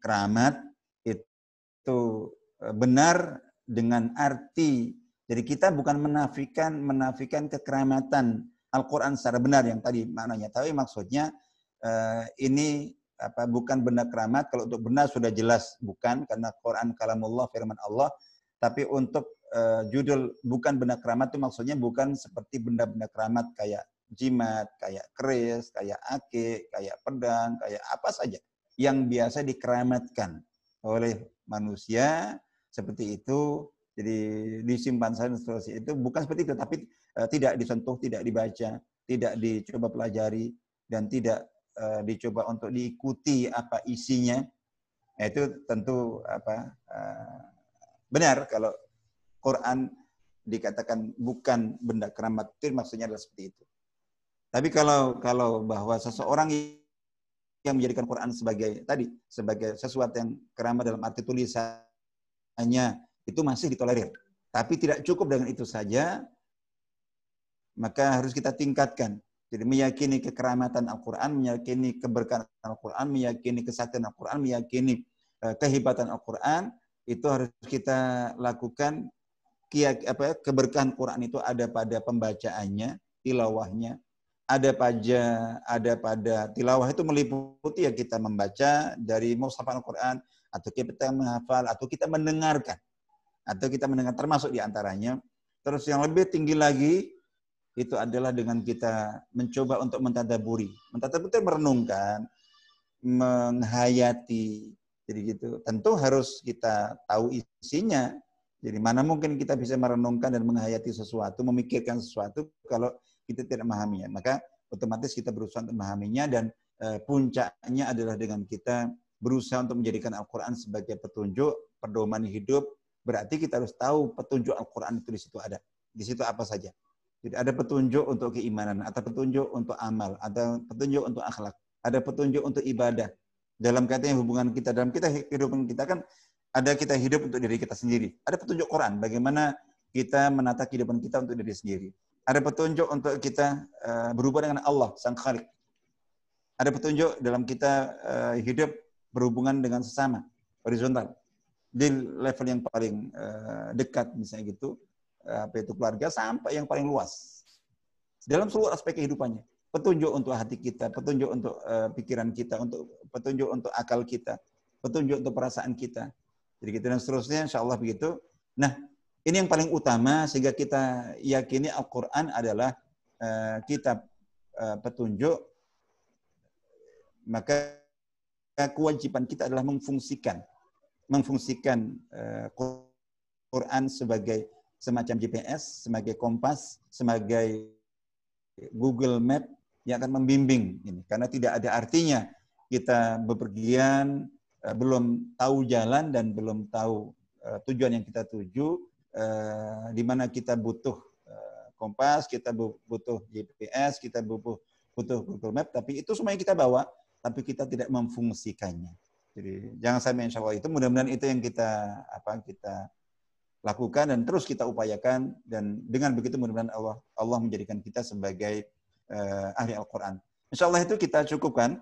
keramat, itu benar dengan arti. Jadi kita bukan menafikan kekeramatan Al-Quran secara benar yang tadi maknanya. Tapi maksudnya ini bukan benda keramat. Kalau untuk benda sudah jelas bukan, karena Quran kalamullah, firman Allah. Tapi untuk judul bukan benda keramat itu maksudnya bukan seperti benda-benda keramat kayak jimat, kayak keris, kayak akik, kayak pedang, kayak apa saja yang biasa dikeramatkan oleh manusia seperti itu. Jadi disimpan dan seterusnya itu bukan seperti itu, tapi tidak disentuh, tidak dibaca, tidak dicoba pelajari, dan tidak dicoba untuk diikuti apa isinya. Nah, itu tentu apa benar kalau Quran dikatakan bukan benda keramat, itu maksudnya adalah seperti itu. Tapi kalau bahwa seseorang yang menjadikan Quran sebagai sebagai sesuatu yang keramat dalam arti tulisannya itu masih ditolerir. Tapi tidak cukup dengan itu saja, maka harus kita tingkatkan. Jadi meyakini kekeramatan Al-Quran, meyakini keberkahan Al-Quran, meyakini kesaktian Al-Quran, meyakini kehebatan Al-Quran, itu harus kita lakukan. Keberkahan Quran itu ada pada pembacaannya, tilawahnya, ada pada tilawah itu meliputi ya kita membaca dari mushaf Al-Quran, atau kita menghafal, atau kita mendengarkan, termasuk diantaranya. Terus yang lebih tinggi lagi itu adalah dengan kita mencoba untuk mentadaburi, merenungkan, menghayati, jadi gitu. Tentu harus kita tahu isinya. Jadi mana mungkin kita bisa merenungkan dan menghayati sesuatu, memikirkan sesuatu kalau kita tidak memahaminya. Maka otomatis kita berusaha untuk memahaminya, dan puncaknya adalah dengan kita berusaha untuk menjadikan Al-Quran sebagai petunjuk, pedoman hidup. Berarti kita harus tahu petunjuk Al-Quran itu di situ ada. Di situ apa saja. Jadi ada petunjuk untuk keimanan, ada petunjuk untuk amal, ada petunjuk untuk akhlak, ada petunjuk untuk ibadah. Dalam katanya hubungan kita, dalam kita kehidupan kita kan ada kita hidup untuk diri kita sendiri. Ada petunjuk Quran, bagaimana kita menata kehidupan kita untuk diri sendiri. Ada petunjuk untuk kita berhubungan dengan Allah, Sang Khalik. Ada petunjuk dalam kita hidup berhubungan dengan sesama, horizontal. Di level yang paling dekat, misalnya gitu, apa itu keluarga, sampai yang paling luas. Dalam seluruh aspek kehidupannya. Petunjuk untuk hati kita, petunjuk untuk pikiran kita, petunjuk untuk akal kita, petunjuk untuk perasaan kita. Jadi gitu dan seterusnya, insya Allah begitu. Nah, ini yang paling utama sehingga kita yakini Al-Quran adalah kitab petunjuk. Maka kewajiban kita adalah mengfungsikan Quran sebagai semacam GPS, sebagai kompas, sebagai Google Map yang akan membimbing ini. Karena tidak ada artinya kita bepergian, belum tahu jalan dan belum tahu tujuan yang kita tuju. Di mana kita butuh kompas, kita butuh GPS, kita butuh Google Map, tapi itu semuanya kita bawa, tapi kita tidak memfungsikannya. Jadi jangan sampai, insya Allah itu, mudah-mudahan itu yang kita lakukan dan terus kita upayakan, dan dengan begitu mudah-mudahan Allah menjadikan kita sebagai ahli Al-Quran. Insya Allah itu kita cukupkan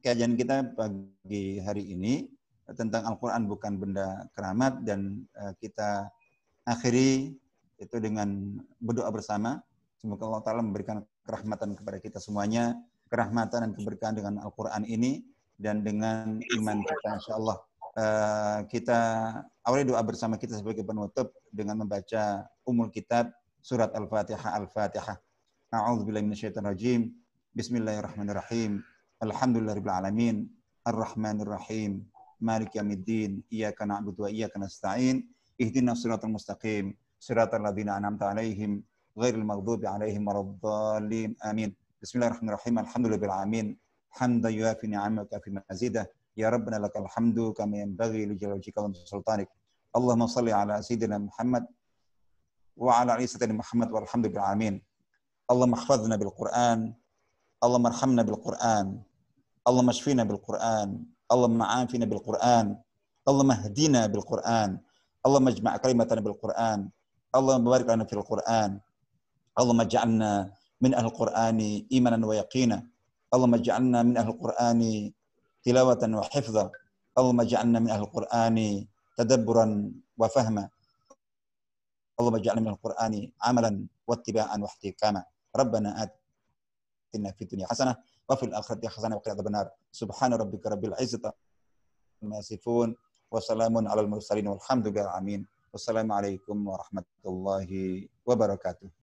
kajian kita pagi hari ini tentang Al-Quran bukan benda keramat, dan kita akhiri itu dengan berdoa bersama. Semoga Allah Ta'ala memberikan kerahmatan kepada kita semuanya, kerahmatan dan keberkahan dengan Al-Quran ini, dan dengan iman kita, insya Allah. Kita awali doa bersama kita sebagai penutup dengan membaca Ummul Kitab, Surat Al-Fatihah. Al-Fatihah. A'udzubillahi minasyaitonirrajim. Bismillahirrahmanirrahim. Alhamdulillahirabbil alamin. Arrahmanirrahim. Maliki yaumiddin. Iyyaka na'budu wa iyyaka nasta'in. Ihdinas siratal mustaqim, siratal ladzina an'amta 'alaihim, ghairil maghdubi 'alaihim waladdallin. Amin. Bismillahirrahmanirrahim. Alhamdulillahil alamin. Hamdan yuafi ni'amaka fi mazidah. Ya rabbana lakal hamdu kama yanbaghi li jalali wajhika wa sultanik. Allahumma shalli 'ala sayyidina Muhammad wa 'ala ali sayyidina Muhammad walhamdulillahil alamin. Allahumma ihfazna bil Qur'an, Allahumma arhamna bil Qur'an, Allahumma shfina bil Qur'an, Allahumma 'afina bil Qur'an, Allahumma hdina bil Qur'an. Allah majma' kalimatana bil Qur'an. Allah barik lana fil Qur'an. Allah maj'alna min ahli Qur'ani imanan wa yaqina. Allah maj'alna min ahli Qur'ani tilawatan wa hifdha. Allah maj'alna min ahli Qur'ani tadabburan wa fahma. Allah maj'alna min ahli Qur'ani amalan wa ittiba'an wa ihtikama. Rabbana atina fid dunya hasanah wa fil akhirati hasanah wa qina adzabannar. Subhana rabbika rabbil izzati amma yasifun. Wassalamun alal mursalin walhamdulillahi amin. Wassalamualaikum warahmatullahi wabarakatuh.